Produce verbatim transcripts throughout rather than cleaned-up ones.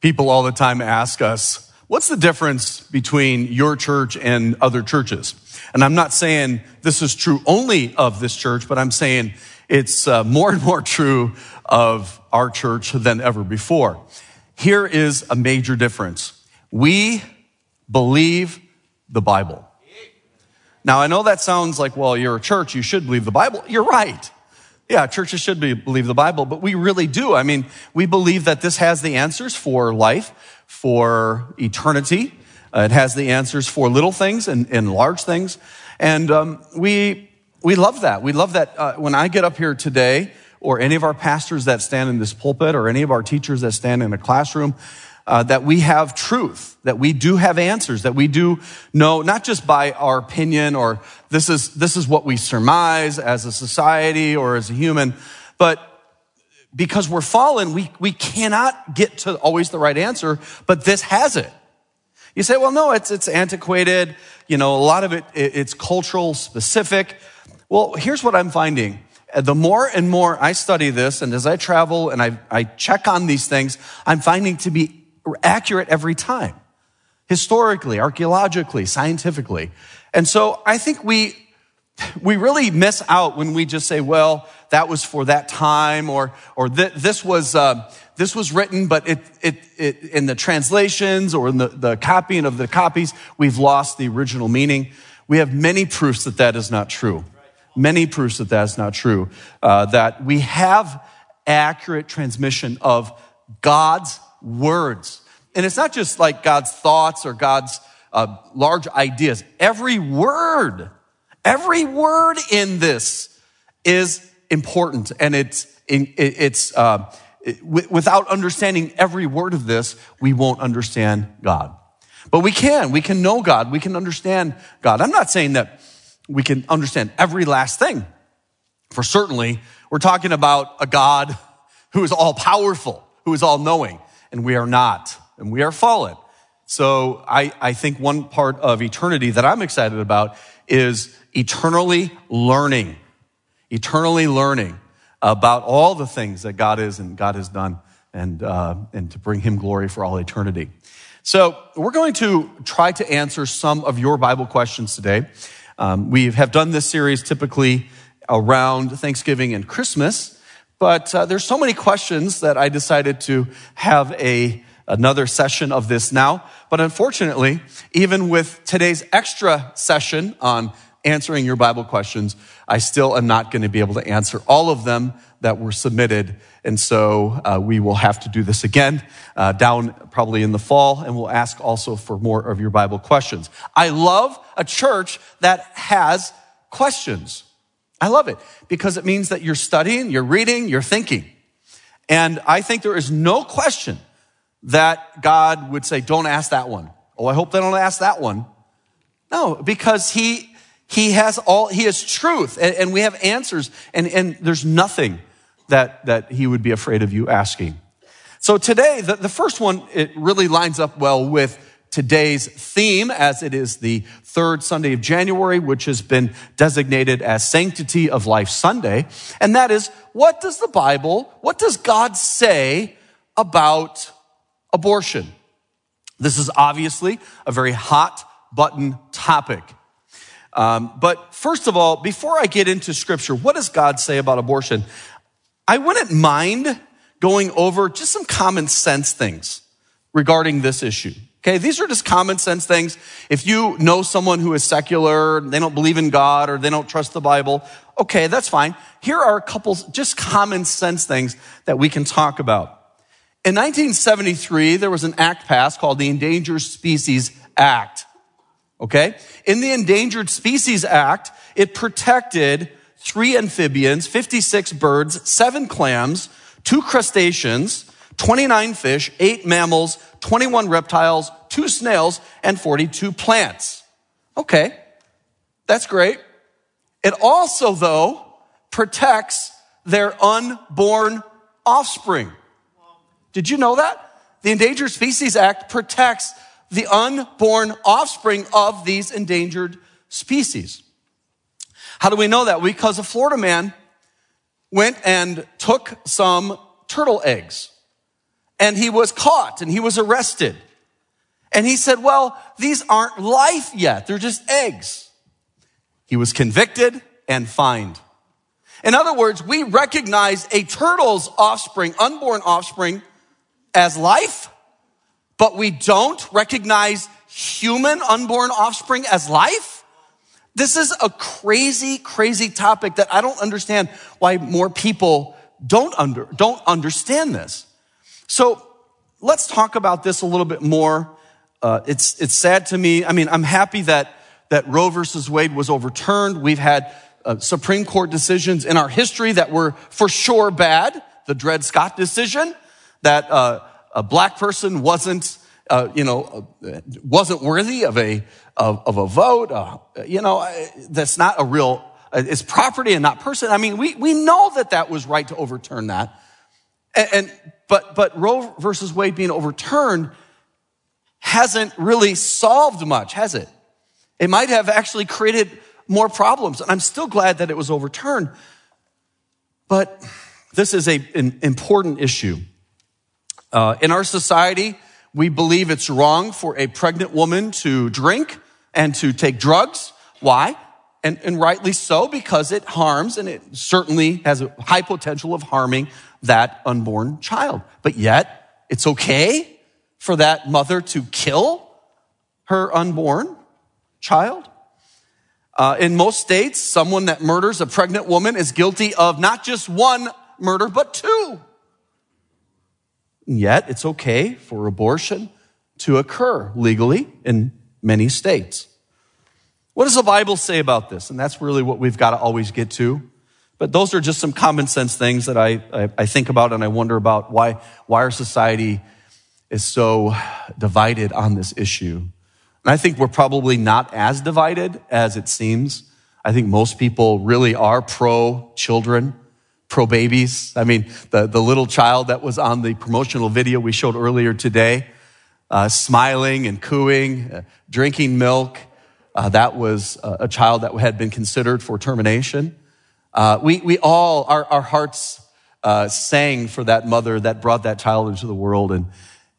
People all the time ask us, what's the difference between your church and other churches? And I'm not saying this is true only of this church, but I'm saying it's uh, more and more true of our church than ever before. Here is a major difference. We believe the Bible. Now, I know that sounds like, well, you're a church, you should believe the Bible. You're right. Yeah, churches should be, believe the Bible, but we really do. I mean, we believe that this has the answers for life, for eternity. Uh, it has the answers for little things and, and large things. And um, we we love that. We love that uh, when I get up here today, or any of our pastors that stand in this pulpit, or any of our teachers that stand in a classroom, uh, that we have truth, that we do have answers, that we do know, not just by our opinion, or this is this is what we surmise as a society or as a human, but because we're fallen, we, we cannot get to always the right answer, but this has it. You say, well, no, it's it's antiquated. You know, a lot of it, it's cultural specific. Well, here's what I'm finding. The more and more I study this, and as I travel and I, I check on these things, I'm finding to be accurate every time, historically, archaeologically, scientifically. And so I think we we really miss out when we just say, well, that was for that time, or or th- this was uh, this was written, but it, it it in the translations or in the, the copying of the copies, we've lost the original meaning. We have many proofs that that is not true. Many proofs that that's not true, uh, that we have accurate transmission of God's words. And it's not just like God's thoughts or God's uh, large ideas. Every word, every word in this is important. And it's, it's uh, without understanding every word of this, we won't understand God. But we can. We can know God. We can understand God. I'm not saying that we can understand every last thing. For certainly, we're talking about a God who is all-powerful, who is all-knowing, and we are not, and we are fallen. So I, I think one part of eternity that I'm excited about is eternally learning, eternally learning about all the things that God is and God has done, and uh, and to bring him glory for all eternity. So we're going to try to answer some of your Bible questions today. Um, we have done this series typically around Thanksgiving and Christmas, but uh, there's so many questions that I decided to have a another session of this now. But unfortunately, even with today's extra session on answering your Bible questions, I still am not going to be able to answer all of them that were submitted. And so uh, we will have to do this again uh, down probably in the fall, and we'll ask also for more of your Bible questions. I love a church that has questions. I love it because it means that you're studying, you're reading, you're thinking. And I think there is no question that God would say, don't ask that one. Oh, I hope they don't ask that one. No, because he... He has all, he has truth, and, and we have answers, and, and there's nothing that, that he would be afraid of you asking. So today, the, the first one, it really lines up well with today's theme, as it is the third Sunday of January, which has been designated as Sanctity of Life Sunday. And that is, what does the Bible, what does God say about abortion? This is obviously a very hot button topic. Um, but first of all, before I get into scripture, what does God say about abortion? I wouldn't mind going over just some common sense things regarding this issue. Okay, these are just common sense things. If you know someone who is secular, they don't believe in God or they don't trust the Bible, okay, that's fine. Here are a couple just common sense things that we can talk about. In nineteen seventy-three, there was an act passed called the Endangered Species Act. Okay, in the Endangered Species Act, it protected three amphibians, fifty-six birds, seven clams, two crustaceans, twenty-nine fish, eight mammals, twenty-one reptiles, two snails, and forty-two plants. Okay, that's great. It also, though, protects their unborn offspring. Did you know that? The Endangered Species Act protects the unborn offspring of these endangered species. How do we know that? Because a Florida man went and took some turtle eggs and he was caught and he was arrested. And he said, well, these aren't life yet. They're just eggs. He was convicted and fined. In other words, we recognize a turtle's offspring, unborn offspring, as life, but we don't recognize human unborn offspring as life. This is a crazy, crazy topic that I don't understand why more people don't under, don't understand this. So let's talk about this a little bit more. Uh, it's, it's sad to me. I mean, I'm happy that, that Roe versus Wade was overturned. We've had uh, Supreme Court decisions in our history that were for sure bad. The Dred Scott decision that, uh, a black person wasn't, uh, you know, wasn't worthy of a, of, of a vote. Uh, you know, that's not a real, it's property and not person. I mean, we, we know that that was right to overturn that. And, and but, but Roe versus Wade being overturned hasn't really solved much, has it? It might have actually created more problems. And I'm still glad that it was overturned. But this is a, an important issue. Uh, in our society, we believe it's wrong for a pregnant woman to drink and to take drugs. Why? And, and rightly so, because it harms, and it certainly has a high potential of harming that unborn child. But yet, it's okay for that mother to kill her unborn child. Uh, in most states, someone that murders a pregnant woman is guilty of not just one murder, but two. And yet, it's okay for abortion to occur legally in many states. What does the Bible say about this? And that's really what we've got to always get to. But those are just some common sense things that I, I, I think about, and I wonder about why, why our society is so divided on this issue. And I think we're probably not as divided as it seems. I think most people really are pro-children, pro-babies. I mean, the, the little child that was on the promotional video we showed earlier today, uh, smiling and cooing, uh, drinking milk, uh, that was uh, a child that had been considered for termination. Uh, we, we all, our, our hearts uh, sang for that mother that brought that child into the world. And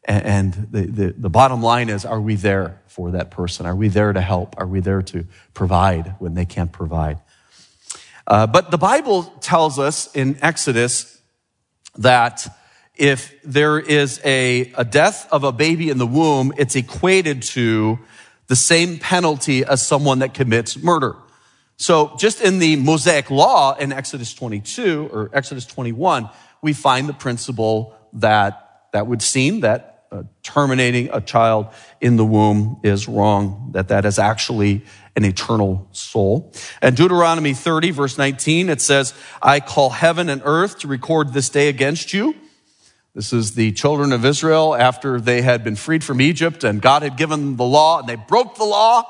And the, the, the bottom line is, are we there for that person? Are we there to help? Are we there to provide when they can't provide? Uh, but the Bible tells us in Exodus that if there is a, a death of a baby in the womb, it's equated to the same penalty as someone that commits murder. So just in the Mosaic Law in Exodus twenty-two or Exodus twenty-one, we find the principle that That would seem that uh, terminating a child in the womb is wrong, that that is actually an eternal soul. And Deuteronomy thirty, verse nineteen, it says, I call heaven and earth to record this day against you. This is the children of Israel after they had been freed from Egypt and God had given them the law, and they broke the law.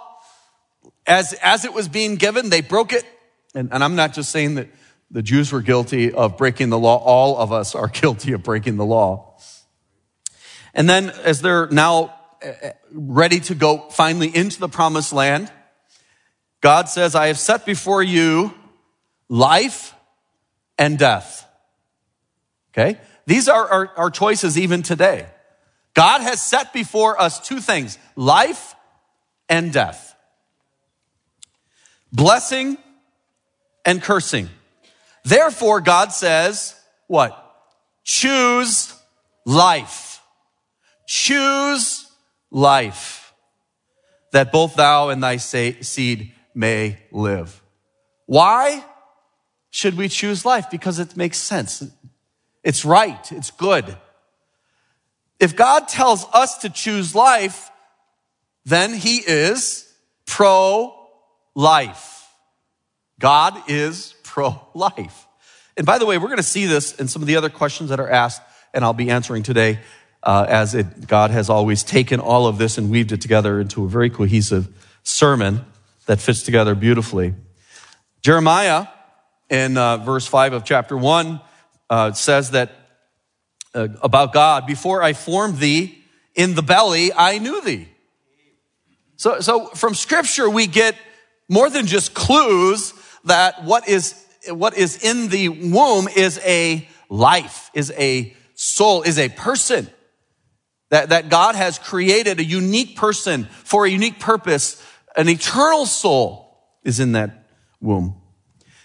As, as it was being given, they broke it. And, and I'm not just saying that the Jews were guilty of breaking the law. All of us are guilty of breaking the law. And then as they're now ready to go finally into the promised land, God says, I have set before you life and death. Okay? These are our, our choices even today. God has set before us two things, life and death. Blessing and cursing. Therefore, God says, what? Choose life. Choose life, that both thou and thy seed may live. Why should we choose life? Because it makes sense. It's right. It's good. If God tells us to choose life, then he is pro-life. God is pro-life. And by the way, we're going to see this in some of the other questions that are asked, and I'll be answering today. Uh, as it, God has always taken all of this and weaved it together into a very cohesive sermon that fits together beautifully. Jeremiah, in uh, verse five of chapter one, uh, says that uh, about God, before I formed thee in the belly, I knew thee. So, so from Scripture, we get more than just clues that what is what is in the womb is a life, is a soul, is a person. That, that God has created a unique person for a unique purpose. An eternal soul is in that womb.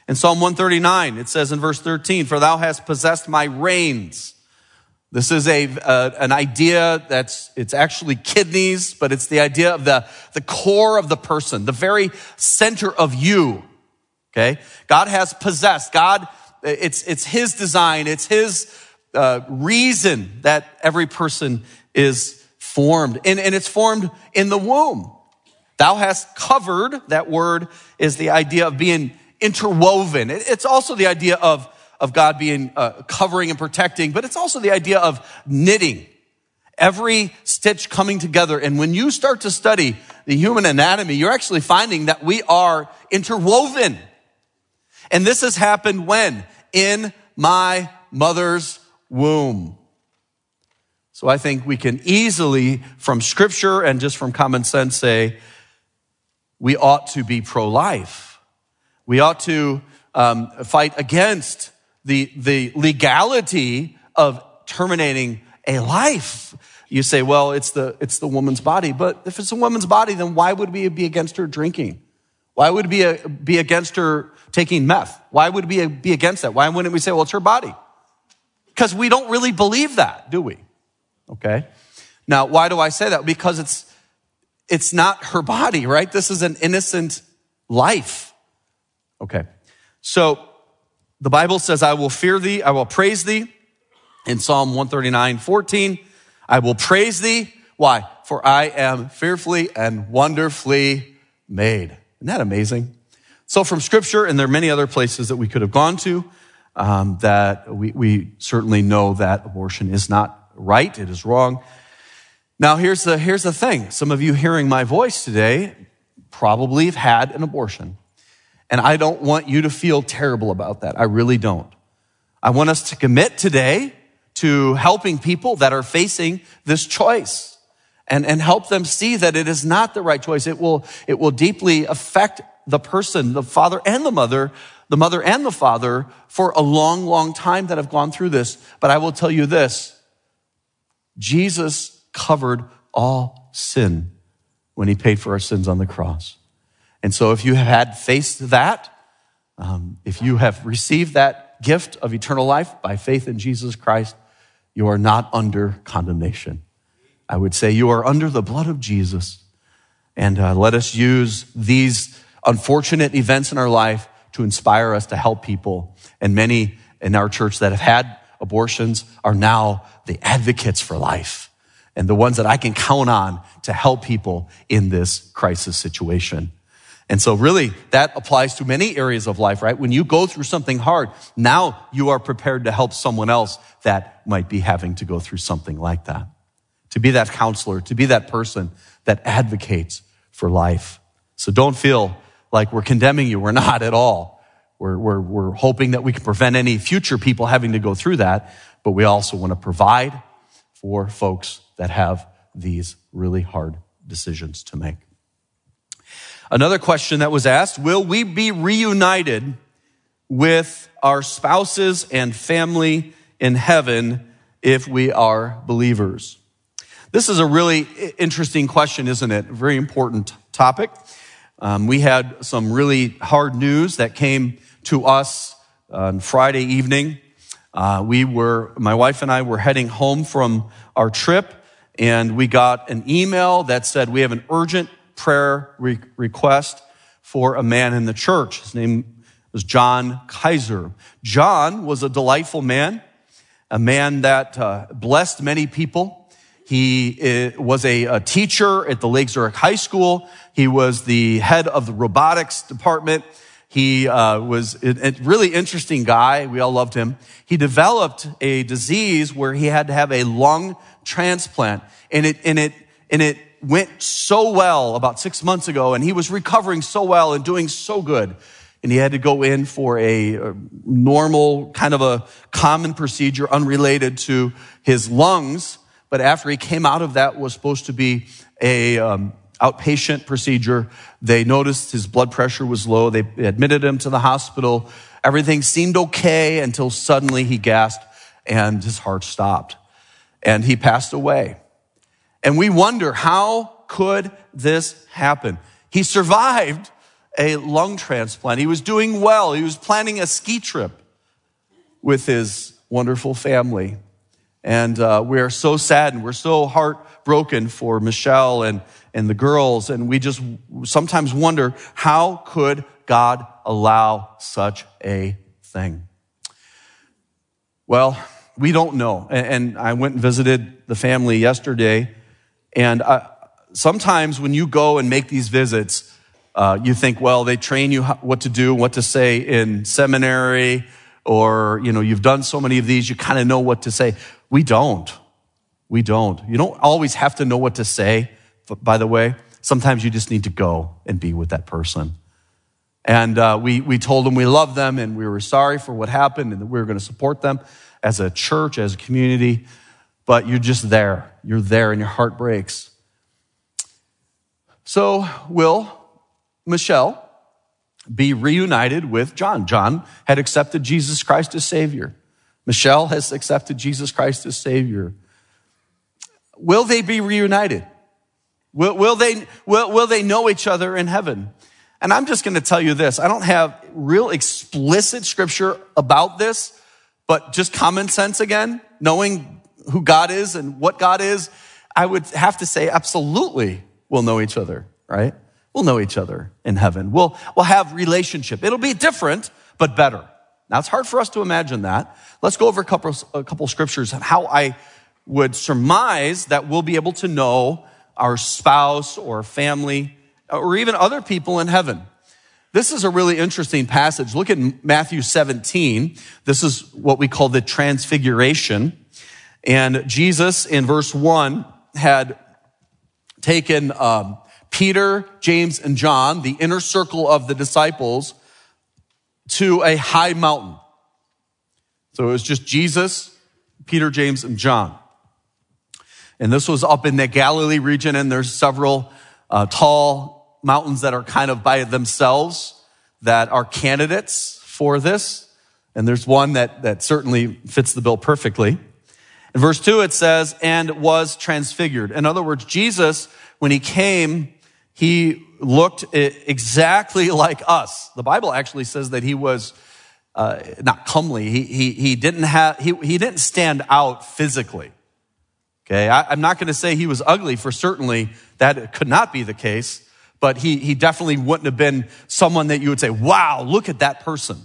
In Psalm one thirty-nine, it says in verse thirteen, "For thou hast possessed my reins." This is a uh, an idea that's, it's actually kidneys, but it's the idea of the, the core of the person, the very center of you, okay? God has possessed. God, it's, it's his design. It's his uh, reason that every person is formed. And, and it's formed in the womb. Thou hast covered, that word is the idea of being interwoven. It's also the idea of, of God being uh, covering and protecting, but it's also the idea of knitting. Every stitch coming together. And when you start to study the human anatomy, you're actually finding that we are interwoven. And this has happened when? In my mother's womb. So I think we can easily, from scripture and just from common sense, say we ought to be pro-life. We ought to um, fight against the, the legality of terminating a life. You say, well, it's the, it's the woman's body. But if it's a woman's body, then why would we be against her drinking? Why would we be against her taking meth? Why would we be against that? Why wouldn't we say, well, it's her body? Because we don't really believe that, do we? Okay. Now, why do I say that? Because it's, it's not her body, right? This is an innocent life. Okay. So the Bible says, I will fear thee. I will praise thee. In Psalm one thirty-nine, fourteen, I will praise thee. Why? For I am fearfully and wonderfully made. Isn't that amazing? So from scripture, and there are many other places that we could have gone to, um, that we, we certainly know that abortion is not right, it is wrong. Now, here's the, here's the thing. Some of you hearing my voice today probably have had an abortion. And I don't want you to feel terrible about that. I really don't. I want us to commit today to helping people that are facing this choice and, and help them see that it is not the right choice. It will, it will deeply affect the person, the father and the mother, the mother and the father for a long, long time that have gone through this. But I will tell you this. Jesus covered all sin when he paid for our sins on the cross. And so if you had faced that, um, if you have received that gift of eternal life by faith in Jesus Christ, you are not under condemnation. I would say you are under the blood of Jesus. And uh, let us use these unfortunate events in our life to inspire us to help people. And many in our church that have had abortions are now the advocates for life and the ones that I can count on to help people in this crisis situation. And so really that applies to many areas of life, right? When you go through something hard, now you are prepared to help someone else that might be having to go through something like that. To be that counselor, to be that person that advocates for life. So don't feel like we're condemning you. We're not at all. We're, we're, we're hoping that we can prevent any future people having to go through that, but we also want to provide for folks that have these really hard decisions to make. Another question that was asked, will we be reunited with our spouses and family in heaven if we are believers? This is a really interesting question, isn't it? A very important topic. Um, we had some really hard news that came to us on Friday evening. Uh, we were, my wife and I were heading home from our trip, and we got an email that said, we have an urgent prayer re- request for a man in the church. His name was John Kaiser. John was a delightful man, a man that uh, blessed many people. He was a, a teacher at the Lake Zurich High School. He was the head of the robotics department. He uh, was a, a really interesting guy. We all loved him. He developed a disease where he had to have a lung transplant, and it and it and it went so well about six months ago, and he was recovering so well and doing so good. And he had to go in for a, a normal kind of a common procedure unrelated to his lungs. But after he came out of that was supposed to be a um, outpatient procedure. They noticed his blood pressure was low. They admitted him to the hospital. Everything seemed okay until suddenly he gasped and his heart stopped. And he passed away. And we wonder, how could this happen? He survived a lung transplant. He was doing well. He was planning a ski trip with his wonderful family. And uh, we are so saddened. We're so heartbroken for Michelle and, and the girls. And we just sometimes wonder, how could God allow such a thing? Well, we don't know. And, and I went and visited the family yesterday. And I, sometimes when you go and make these visits, Uh, you think, well, they train you what to do, what to say in seminary, or, you know, you've done so many of these, you kind of know what to say. We don't. We don't. You don't always have to know what to say, by the way. Sometimes you just need to go and be with that person. And uh, we, we told them we love them and we were sorry for what happened and that we were going to support them as a church, as a community. But you're just there. You're there and your heart breaks. So, Will... Michelle be reunited with John. John had accepted Jesus Christ as Savior. Michelle has accepted Jesus Christ as Savior. Will they be reunited? Will, will they, will, will they know each other in heaven? And I'm just going to tell you this. I don't have real explicit scripture about this, but just common sense again, knowing who God is and what God is, I would have to say absolutely we'll know each other, right? We'll know each other in heaven. We'll, we'll have relationship. It'll be different, but better. Now, it's hard for us to imagine that. Let's go over a couple, a couple scriptures on how I would surmise that we'll be able to know our spouse or family or even other people in heaven. This is a really interesting passage. Look at Matthew seventeen. This is what we call the transfiguration. And Jesus, in verse one, had taken... Um, Peter, James, and John, the inner circle of the disciples, to a high mountain. So it was just Jesus, Peter, James, and John. And this was up in the Galilee region, and there's several uh, tall mountains that are kind of by themselves that are candidates for this. And there's one that, that certainly fits the bill perfectly. In verse two, it says, and was transfigured. In other words, Jesus, when he came, he looked exactly like us. The Bible actually says that he was uh, not comely. He, he, he didn't have, he, he didn't stand out physically. Okay. I, I'm not going to say he was ugly, for certainly that could not be the case, but he, he definitely wouldn't have been someone that you would say, wow, look at that person.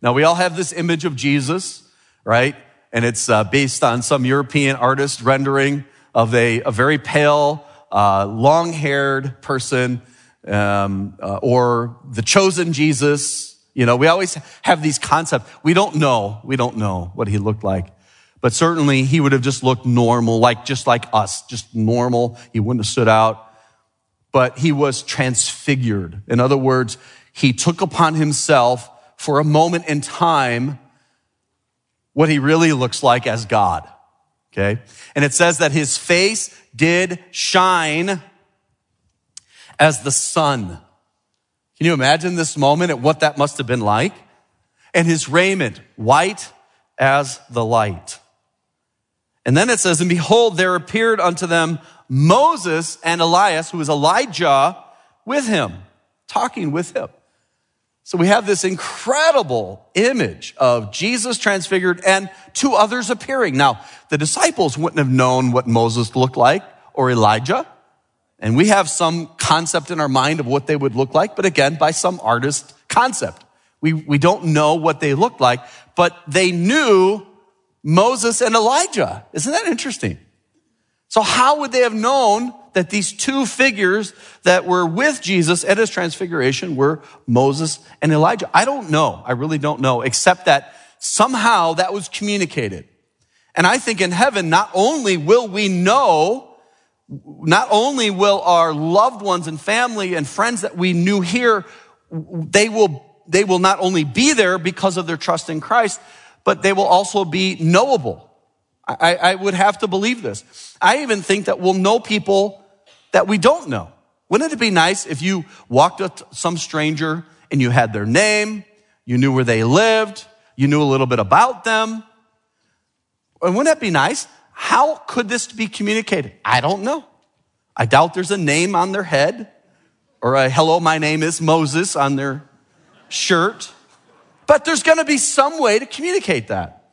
Now we all have this image of Jesus, right? And it's uh, based on some European artist rendering of a, a very pale, Uh, long-haired person, um, uh, or the chosen Jesus. You know, we always have these concepts. We don't know. We don't know what he looked like. But certainly he would have just looked normal, like just like us, just normal. He wouldn't have stood out. But he was transfigured. In other words, he took upon himself for a moment in time what he really looks like as God. Okay? And it says that his face did shine as the sun. Can you imagine this moment and what that must have been like? And his raiment, white as the light. And then it says, and behold, there appeared unto them Moses and Elias, who is Elijah, with him, talking with him. So we have this incredible image of Jesus transfigured and two others appearing. Now, the disciples wouldn't have known what Moses looked like or Elijah. And we have some concept in our mind of what they would look like, but again, by some artist concept. We, we don't know what they looked like, but they knew Moses and Elijah. Isn't that interesting? So how would they have known that these two figures that were with Jesus at his transfiguration were Moses and Elijah? I don't know. I really don't know, except that somehow that was communicated. And I think in heaven, not only will we know, not only will our loved ones and family and friends that we knew here, they will, they will not only be there because of their trust in Christ, but they will also be knowable. I, I would have to believe this. I even think that we'll know people that we don't know. Wouldn't it be nice if you walked up to some stranger and you had their name, you knew where they lived, you knew a little bit about them? And wouldn't that be nice? How could this be communicated? I don't know. I doubt there's a name on their head or a hello, my name is Moses on their shirt. But there's going to be some way to communicate that.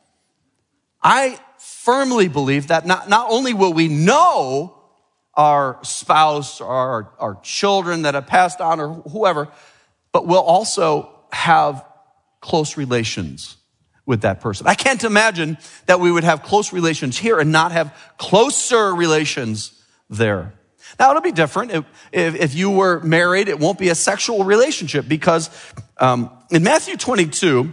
I firmly believe that not, not only will we know our spouse or our, our children that have passed on or whoever, but we'll also have close relations with that person. I can't imagine that we would have close relations here and not have closer relations there. Now, it'll be different. If, if, if you were married, it won't be a sexual relationship because um, in Matthew twenty-two,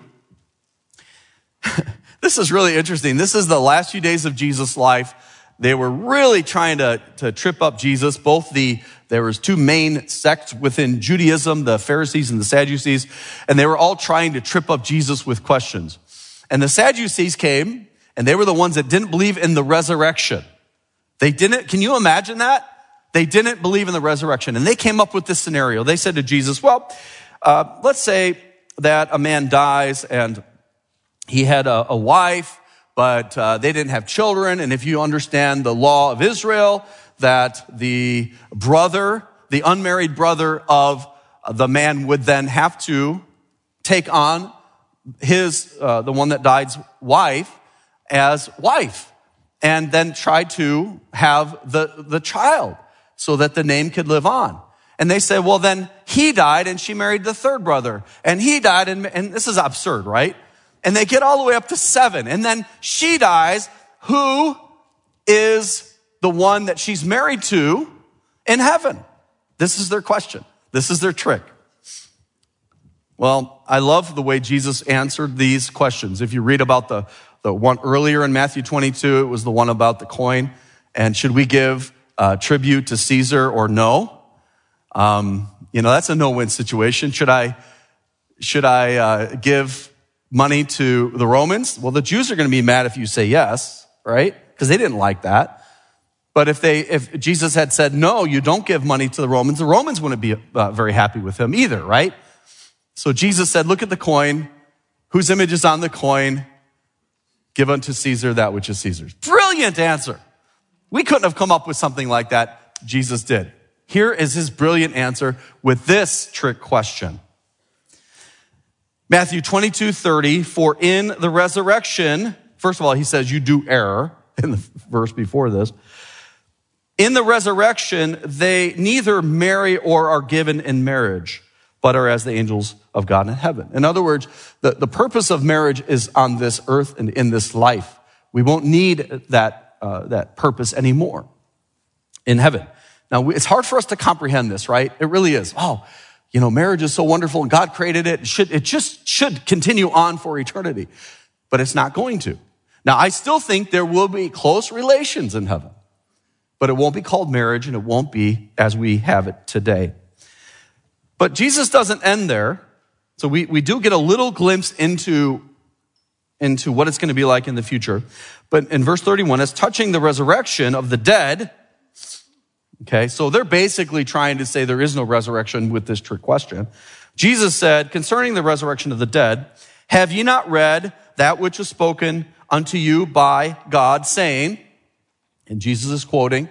this is really interesting. This is the last few days of Jesus' life. They were really trying to, to trip up Jesus. Both the, there was two main sects within Judaism, the Pharisees and the Sadducees, and they were all trying to trip up Jesus with questions. And the Sadducees came, and they were the ones that didn't believe in the resurrection. They didn't, can you imagine that? They didn't believe in the resurrection. And they came up with this scenario. They said to Jesus, well, uh, let's say that a man dies and he had a, a wife, but uh, they didn't have children. And if you understand the law of Israel, that the brother, the unmarried brother of the man would then have to take on his, uh, the one that died's wife as wife, and then try to have the, the child so that the name could live on. And they said, well, then he died and she married the third brother, and he died. And, and this is absurd, right? And they get all the way up to seven. And then she dies. Who is the one that she's married to in heaven? This is their question. This is their trick. Well, I love the way Jesus answered these questions. If you read about the The one earlier in Matthew twenty-two, it was the one about the coin. And should we give uh, tribute to Caesar or no? Um, you know, that's a no-win situation. Should I should I uh, give money to the Romans? Well, the Jews are going to be mad if you say yes, right? Because they didn't like that. But if they if Jesus had said, no, you don't give money to the Romans, the Romans wouldn't be uh, very happy with him either, right? So Jesus said, look at the coin. Whose image is on the coin? Give unto Caesar that which is Caesar's. Brilliant answer. We couldn't have come up with something like that. Jesus did. Here is his brilliant answer with this trick question. Matthew twenty-two thirty, for in the resurrection, first of all, he says, you do error in the verse before this. In the resurrection, they neither marry or are given in marriage, but are as the angels of God in heaven. In other words, the, the purpose of marriage is on this earth and in this life. We won't need that, uh, that purpose anymore in heaven. Now, we, it's hard for us to comprehend this, right? It really is. Oh, you know, marriage is so wonderful and God created it. It, should, it just should continue on for eternity, but it's not going to. Now, I still think there will be close relations in heaven, but it won't be called marriage and it won't be as we have it today. But Jesus doesn't end there. So we, we do get a little glimpse into, into what it's going to be like in the future. But in verse thirty-one, it's touching the resurrection of the dead. Okay, so they're basically trying to say there is no resurrection with this trick question. Jesus said, concerning the resurrection of the dead, have ye not read that which was spoken unto you by God, saying, and Jesus is quoting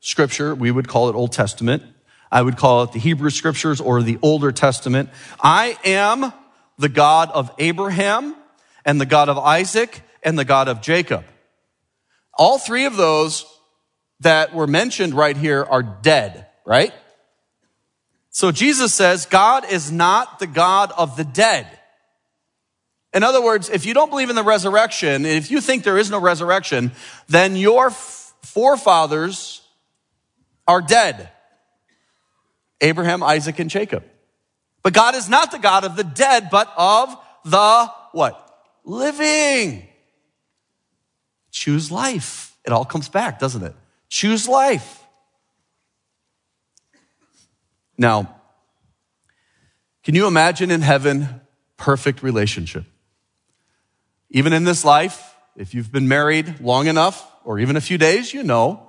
scripture, we would call it Old Testament, I would call it the Hebrew Scriptures or the Older Testament. I am the God of Abraham and the God of Isaac and the God of Jacob. All three of those that were mentioned right here are dead, right? So Jesus says, God is not the God of the dead. In other words, if you don't believe in the resurrection, if you think there is no resurrection, then your forefathers are dead. Abraham, Isaac, and Jacob. But God is not the God of the dead, but of the what? Living. Choose life. It all comes back, doesn't it? Choose life. Now, can you imagine in heaven perfect relationship? Even in this life, if you've been married long enough, or even a few days, you know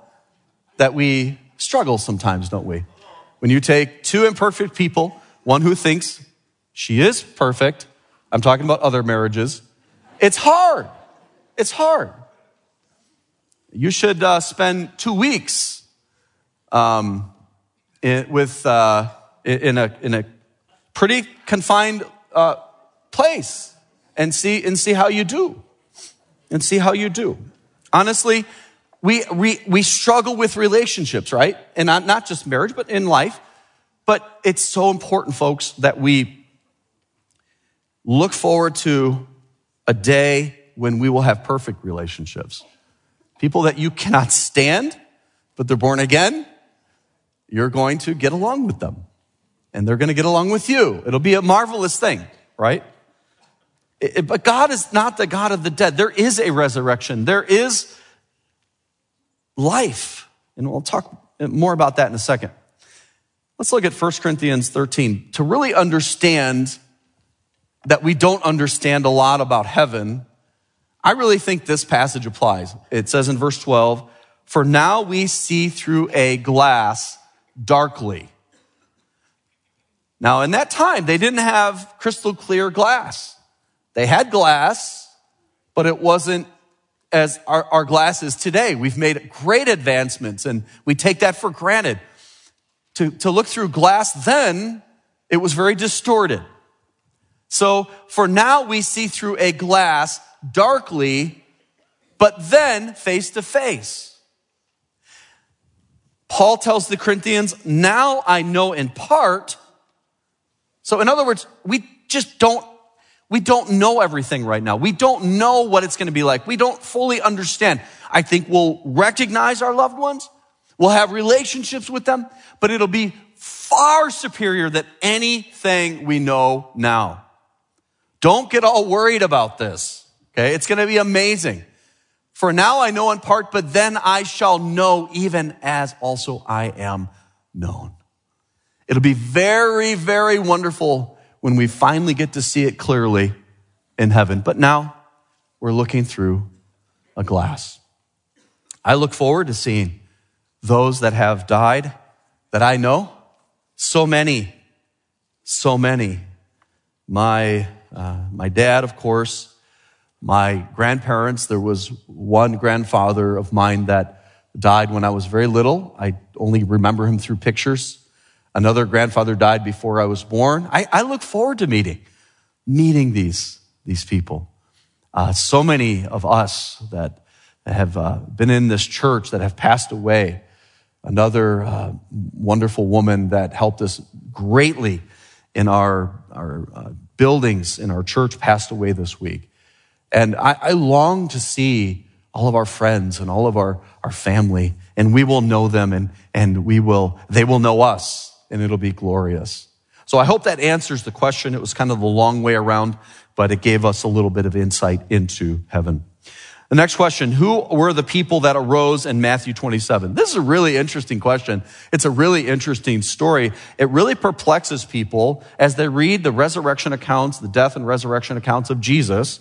that we struggle sometimes, don't we? When you take two imperfect people, one who thinks she is perfect, I'm talking about other marriages, it's hard. It's hard. you should uh, spend two weeks um, in, with uh, in a in a pretty confined uh, place and see and see how you do, and see how you do. Honestly, we we we struggle with relationships, right? And not, not just marriage, but in life. But it's so important, folks, that we look forward to a day when we will have perfect relationships. People that you cannot stand, but they're born again, you're going to get along with them. And they're going to get along with you. It'll be a marvelous thing, right? It, it, but God is not the God of the dead. There is a resurrection. There is life. And we'll talk more about that in a second. Let's look at First Corinthians thirteen. To really understand that we don't understand a lot about heaven, I really think this passage applies. It says in verse twelve, "For now we see through a glass darkly." Now, in that time, they didn't have crystal clear glass. They had glass, but it wasn't as our, our glass is today. We've made great advancements, and we take that for granted. To, to look through glass then, it was very distorted. So, for now we see through a glass darkly, but then face to face. Paul tells the Corinthians, now I know in part. So in other words, we just don't, we don't know everything right now. We don't know what it's going to be like. We don't fully understand. I think we'll recognize our loved ones. We'll have relationships with them, but it'll be far superior than anything we know now. Don't get all worried about this, okay? It's going to be amazing. For now I know in part, but then I shall know even as also I am known. It'll be very, very wonderful when we finally get to see it clearly in heaven. But now we're looking through a glass. I look forward to seeing those that have died that I know, so many, so many. My uh, my dad, of course, my grandparents. There was one grandfather of mine that died when I was very little. I only remember him through pictures. Another grandfather died before I was born. I, I look forward to meeting, meeting these, these people. Uh, so many of us that have uh, been in this church that have passed away. Another uh, wonderful woman that helped us greatly in our, our uh, buildings in our church passed away this week. And I, I long to see all of our friends and all of our, our family, and we will know them and, and we will, they will know us, and it'll be glorious. So I hope that answers the question. It was kind of the long way around, but it gave us a little bit of insight into heaven. The next question, who were the people that arose in Matthew twenty-seven? This is a really interesting question. It's a really interesting story. It really perplexes people as they read the resurrection accounts, the death and resurrection accounts of Jesus,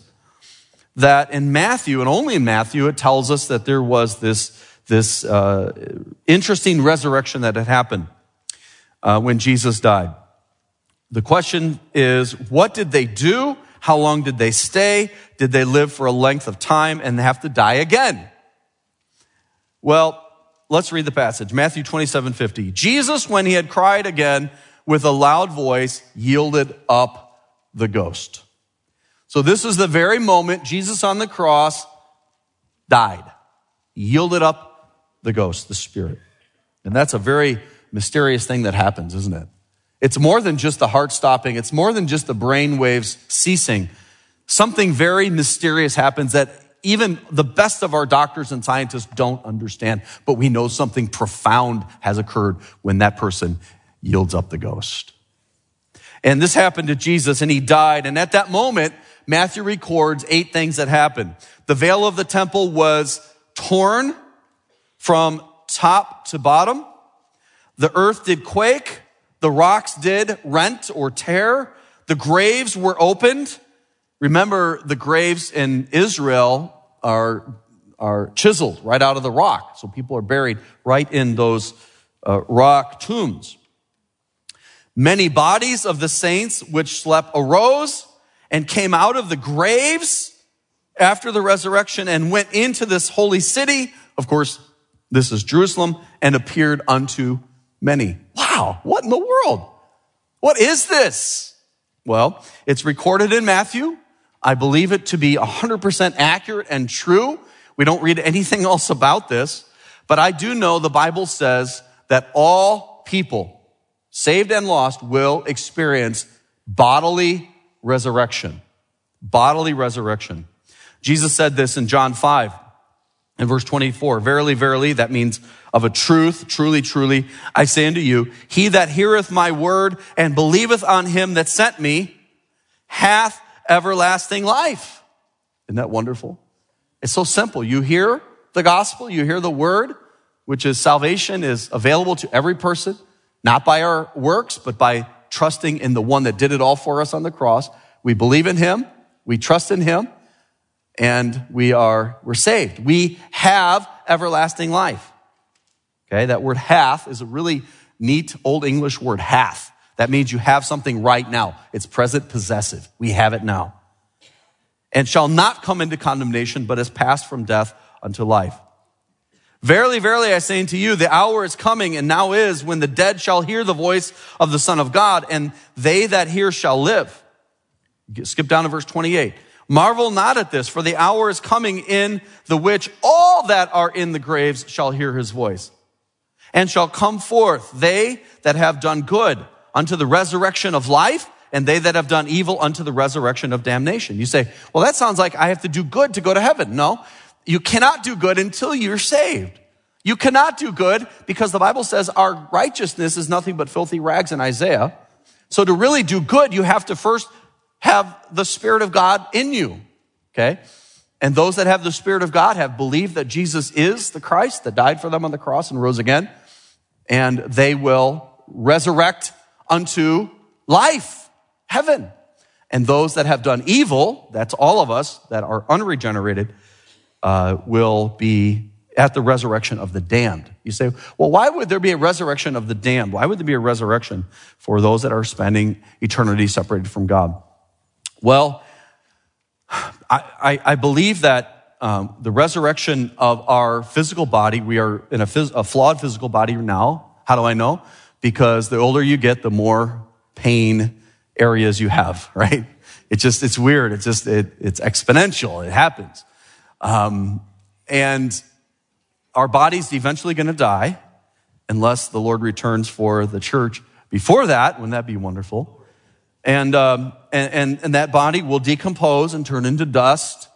that in Matthew, and only in Matthew, it tells us that there was this, this uh, interesting resurrection that had happened uh, when Jesus died. The question is, what did they do? How long did they stay? Did they live for a length of time and have to die again? Well, let's read the passage. Matthew twenty-seven fifty. Jesus, when he had cried again with a loud voice, yielded up the ghost. So this is the very moment Jesus on the cross died, yielded up the ghost, the spirit. And that's a very mysterious thing that happens, isn't it? It's more than just the heart stopping. It's more than just the brain waves ceasing. Something very mysterious happens that even the best of our doctors and scientists don't understand, but we know something profound has occurred when that person yields up the ghost. And this happened to Jesus, and he died. And at that moment, Matthew records eight things that happened. The veil of the temple was torn from top to bottom. The earth did quake. The rocks did rent or tear. The graves were opened. Remember, the graves in Israel are, are chiseled right out of the rock. So people are buried right in those uh, rock tombs. Many bodies of the saints which slept arose and came out of the graves after the resurrection and went into this holy city. Of course, this is Jerusalem, and appeared unto many. Wow, what in the world? What is this? Well, it's recorded in Matthew. I believe it to be one hundred percent accurate and true. We don't read anything else about this, but I do know the Bible says that all people, saved and lost, will experience bodily resurrection. Bodily resurrection. Jesus said this in John five, in verse twenty-four. Verily, verily, that means of a truth, truly, truly, I say unto you, he that heareth my word and believeth on him that sent me hath everlasting life. Isn't that wonderful? It's so simple. You hear the gospel, you hear the word, which is salvation is available to every person, not by our works, but by trusting in the one that did it all for us on the cross. We believe in him, we trust in him, and we are, we're saved. We have everlasting life. Okay, that word hath is a really neat old English word, hath. That means you have something right now. It's present possessive. We have it now. And shall not come into condemnation, but is passed from death unto life. Verily, verily, I say unto you, the hour is coming, and now is, when the dead shall hear the voice of the Son of God, and they that hear shall live. Skip down to verse twenty-eight. Marvel not at this, for the hour is coming in the which all that are in the graves shall hear his voice, and shall come forth, they that have done good unto the resurrection of life, and they that have done evil unto the resurrection of damnation. You say, well, that sounds like I have to do good to go to heaven. No, you cannot do good until you're saved. You cannot do good because the Bible says our righteousness is nothing but filthy rags in Isaiah. So to really do good, you have to first have the Spirit of God in you, okay? And those that have the Spirit of God have believed that Jesus is the Christ that died for them on the cross and rose again, and they will resurrect unto life, heaven. And those that have done evil, that's all of us that are unregenerated, uh, will be at the resurrection of the damned. You say, well, why would there be a resurrection of the damned? Why would there be a resurrection for those that are spending eternity separated from God? Well, I, I, I believe that um, the resurrection of our physical body, we are in a, phys- a flawed physical body now. How do I know? Because the older you get, the more pain areas you have, right? It's just, it's weird. It's just, it, it's exponential. It happens. Um, and our body's eventually going to die unless the Lord returns for the church. Before that, wouldn't that be wonderful? And, um, and, and, and that body will decompose and turn into dust.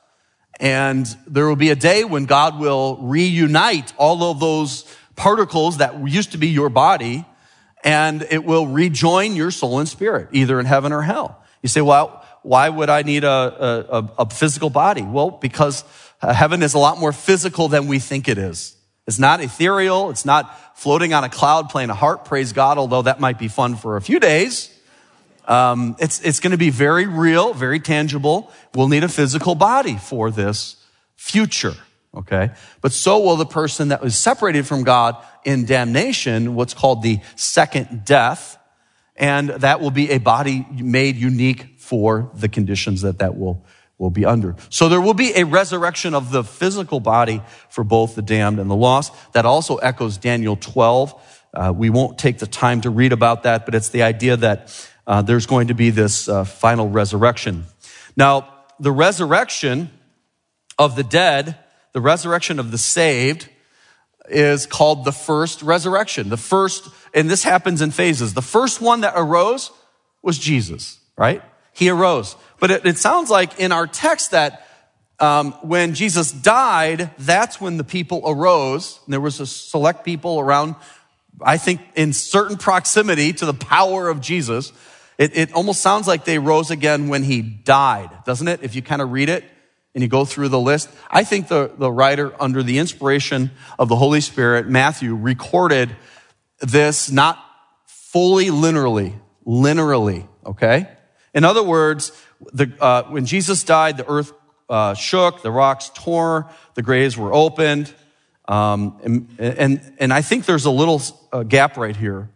And there will be a day when God will reunite all of those particles that used to be your body, and it will rejoin your soul and spirit, either in heaven or hell. You say, well, why would I need a, a, a physical body? Well, because heaven is a lot more physical than we think it is. It's not ethereal. It's not floating on a cloud playing a harp, praise God, although that might be fun for a few days. Um, it's, it's going to be very real, very tangible. We'll need a physical body for this future, okay? But so will the person that was separated from God in damnation, what's called the second death, and that will be a body made unique for the conditions that that will, will be under. So there will be a resurrection of the physical body for both the damned and the lost. That also echoes Daniel twelve. Uh, we won't take the time to read about that, but it's the idea that Uh, there's going to be this uh, final resurrection. Now, the resurrection of the dead, the resurrection of the saved, is called the first resurrection. The first, and this happens in phases. The first one that arose was Jesus, right? He arose. But it, it sounds like in our text that um, when Jesus died, that's when the people arose. And there was a select people around, I think, in certain proximity to the power of Jesus. It, it almost sounds like they rose again when he died, doesn't it? If you kind of read it and you go through the list. I think the, the writer, under the inspiration of the Holy Spirit, Matthew, recorded this not fully linearly, linearly, okay? In other words, the, uh, when Jesus died, the earth uh, shook, the rocks tore, the graves were opened. Um, and, and, and I think there's a little uh, gap right here.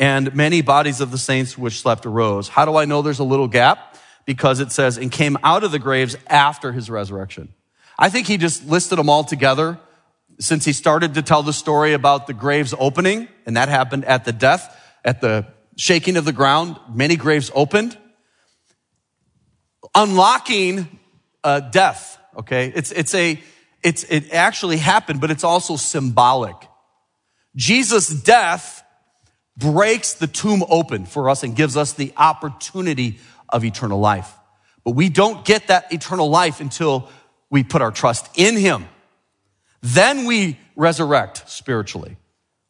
And many bodies of the saints which slept arose. How do I know there's a little gap? because it says, and came out of the graves after his resurrection. I think he just listed them all together since he started to tell the story about the graves opening, and that happened at the death, at the shaking of the ground, many graves opened. Unlocking uh, death, okay? It's, it's a, it's, it actually happened, but it's also symbolic. Jesus' death breaks the tomb open for us and gives us the opportunity of eternal life. But we don't get that eternal life until we put our trust in him. Then we resurrect spiritually,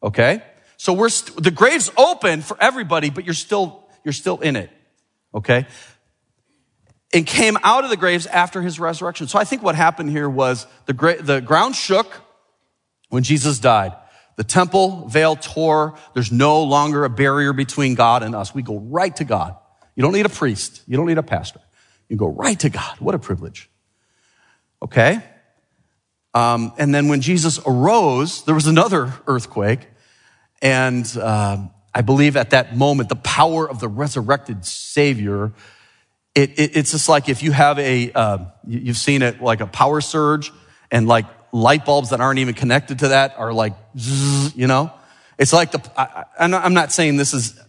okay? So we're st- the grave's open for everybody, but you're still, you're still in it, okay? And came out of the graves after his resurrection. So I think what happened here was the, gra- the ground shook when Jesus died. The temple veil tore. There's no longer a barrier between God and us. We go right to God. You don't need a priest. You don't need a pastor. You go right to God. What a privilege. Okay? Um, and then when Jesus arose, there was another earthquake. And uh, I believe at that moment, the power of the resurrected Savior, it, it, it's just like if you have a, uh, you've seen it, like a power surge, and like light bulbs that aren't even connected to that are like, zzz, you know? It's like the, I, I'm not saying this is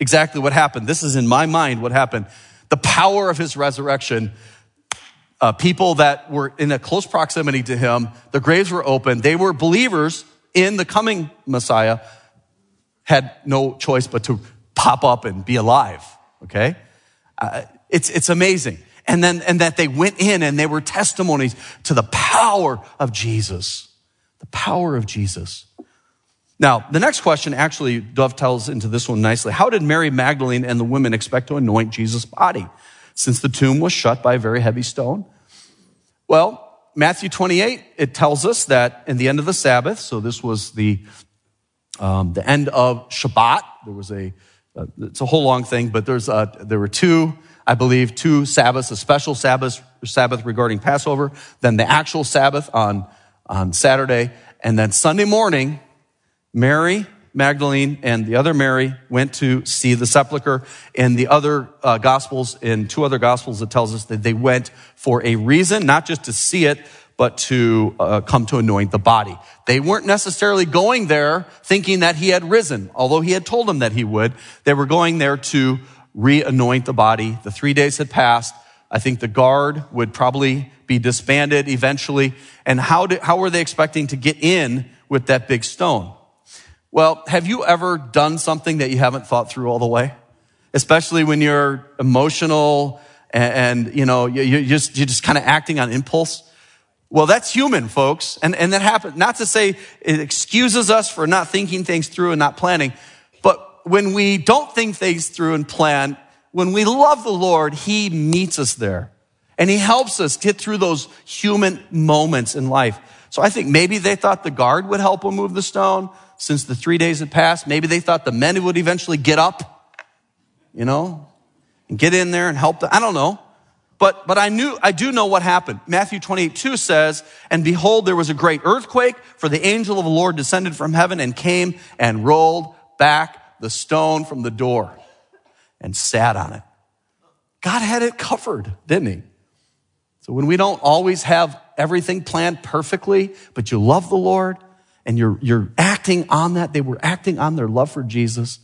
exactly what happened. This is in my mind what happened. The power of his resurrection, uh, people that were in a close proximity to him, the graves were open. They were believers in the coming Messiah, had no choice but to pop up and be alive, okay? Uh, it's, it's amazing. And then, and that they went in and they were testimonies to the power of Jesus, the power of Jesus. Now, the next question actually dovetails into this one nicely. How did Mary Magdalene and the women expect to anoint Jesus' body since the tomb was shut by a very heavy stone? Well, Matthew twenty-eight, it tells us that in the end of the Sabbath, so this was the, um, the end of Shabbat. There was a, uh, it's a whole long thing, but there's uh, there were two, I believe, two Sabbaths, a special Sabbath, Sabbath regarding Passover, then the actual Sabbath on, on Saturday, and then Sunday morning, Mary Magdalene and the other Mary went to see the sepulcher. In the other uh, gospels, in two other gospels, it tells us that they went for a reason, not just to see it, but to uh, come to anoint the body. They weren't necessarily going there thinking that he had risen, although he had told them that he would. They were going there to re-anoint the body. The three days had passed. I think the guard would probably be disbanded eventually. And how did, how were they expecting to get in with that big stone? Well, have you ever done something that you haven't thought through all the way? Especially when you're emotional and, and you know, you're just, you're just kind of acting on impulse. Well, that's human, folks. And, and that happens. Not to say it excuses us for not thinking things through and not planning. But when we don't think things through and plan, when we love the Lord, he meets us there. And he helps us get through those human moments in life. So I think maybe they thought the guard would help them move the stone. Since the three days had passed, maybe they thought the men would eventually get up, you know, and get in there and help them. I don't know. But, but I knew, I do know what happened. Matthew twenty-eight two says, and behold, there was a great earthquake, for the angel of the Lord descended from heaven and came and rolled back the stone from the door and sat on it. God had it covered, didn't he? So when we don't always have everything planned perfectly, but you love the Lord, and you're, you're acting on that. They were acting on their love for Jesus.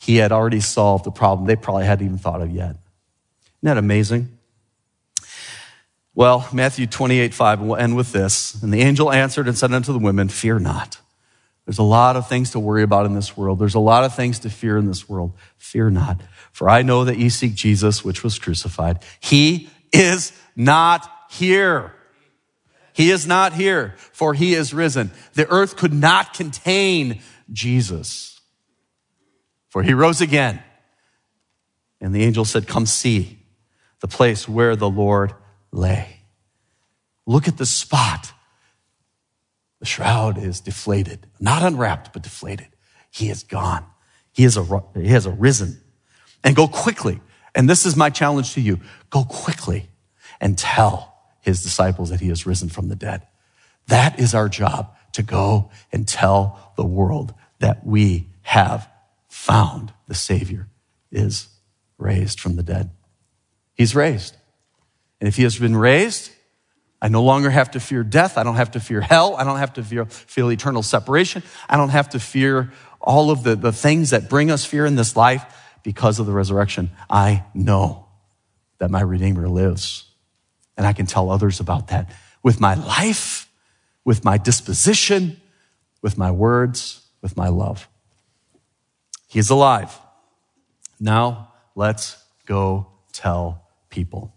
He had already solved the problem they probably hadn't even thought of yet. Isn't that amazing? Well, Matthew twenty-eight five, and we'll end with this. And the angel answered and said unto the women, fear not. There's a lot of things to worry about in this world. There's a lot of things to fear in this world. Fear not, for I know that ye seek Jesus, which was crucified. He is not here. He is not here, for he is risen. The earth could not contain Jesus, for he rose again. And the angel said, come see the place where the Lord lay. Look at the spot. The shroud is deflated, not unwrapped, but deflated. He is gone. He is a, he has arisen. And go quickly. And this is my challenge to you. Go quickly and tell his disciples that he has risen from the dead. That is our job, to go and tell the world that we have found the Savior is raised from the dead. He's raised. And if he has been raised, I no longer have to fear death. I don't have to fear hell. I don't have to fear, feel eternal separation. I don't have to fear all of the, the things that bring us fear in this life because of the resurrection. I know that my Redeemer lives. And I can tell others about that with my life, with my disposition, with my words, with my love. He's alive. Now let's go tell people.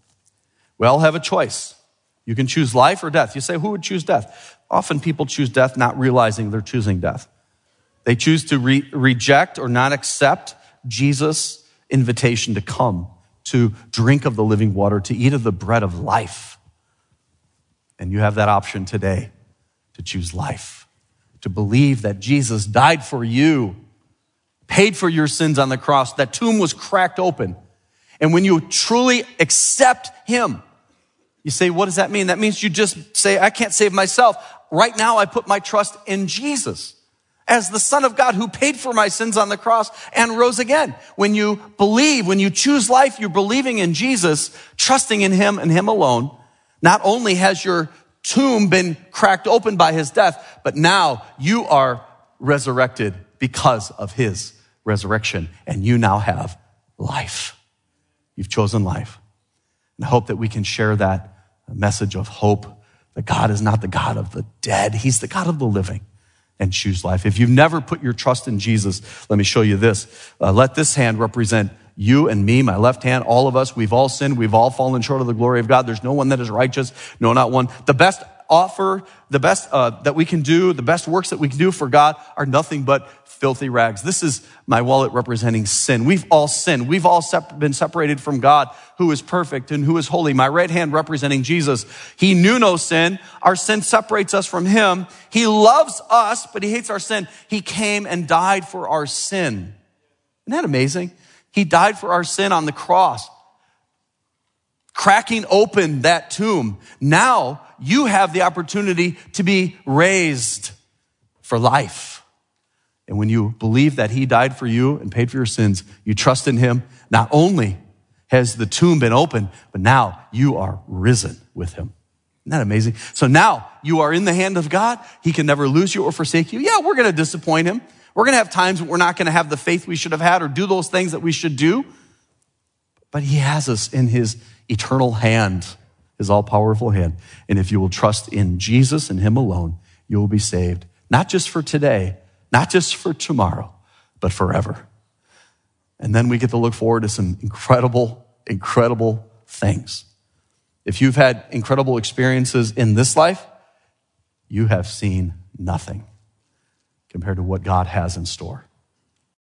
We all have a choice. You can choose life or death. You say, who would choose death? Often people choose death not realizing they're choosing death. They choose to re- reject or not accept Jesus' invitation to come, to drink of the living water, to eat of the bread of life. And you have that option today to choose life, to believe that Jesus died for you, paid for your sins on the cross. That tomb was cracked open. And when you truly accept him, you say, what does that mean? That means you just say, I can't save myself. Right now, I put my trust in Jesus as the Son of God who paid for my sins on the cross and rose again. When you believe, when you choose life, you're believing in Jesus, trusting in him and him alone. Not only has your tomb been cracked open by his death, but now you are resurrected because of his resurrection, and you now have life. You've chosen life. And I hope that we can share that message of hope, that God is not the God of the dead. He's the God of the living, and choose life. If you've never put your trust in Jesus, let me show you this. Uh, let this hand represent you and me, my left hand, all of us. We've all sinned. We've all fallen short of the glory of God. There's no one that is righteous. No, not one. The best offer, the best uh, that we can do, the best works that we can do for God are nothing but filthy rags. This is my wallet representing sin. We've all sinned. We've all sep- been separated from God, who is perfect and who is holy. My right hand representing Jesus. He knew no sin. Our sin separates us from him. He loves us, but he hates our sin. He came and died for our sin. Isn't that amazing? He died for our sin on the cross, cracking open that tomb. Now you have the opportunity to be raised for life. And when you believe that he died for you and paid for your sins, you trust in him. Not only has the tomb been opened, but now you are risen with him. Isn't that amazing? So now you are in the hand of God. He can never lose you or forsake you. Yeah, we're going to disappoint him. We're going to have times when we're not going to have the faith we should have had or do those things that we should do. But he has us in his eternal hand, his all-powerful hand. And if you will trust in Jesus and him alone, you will be saved, not just for today, not just for tomorrow, but forever. And then we get to look forward to some incredible, incredible things. If you've had incredible experiences in this life, you have seen nothing compared to what God has in store.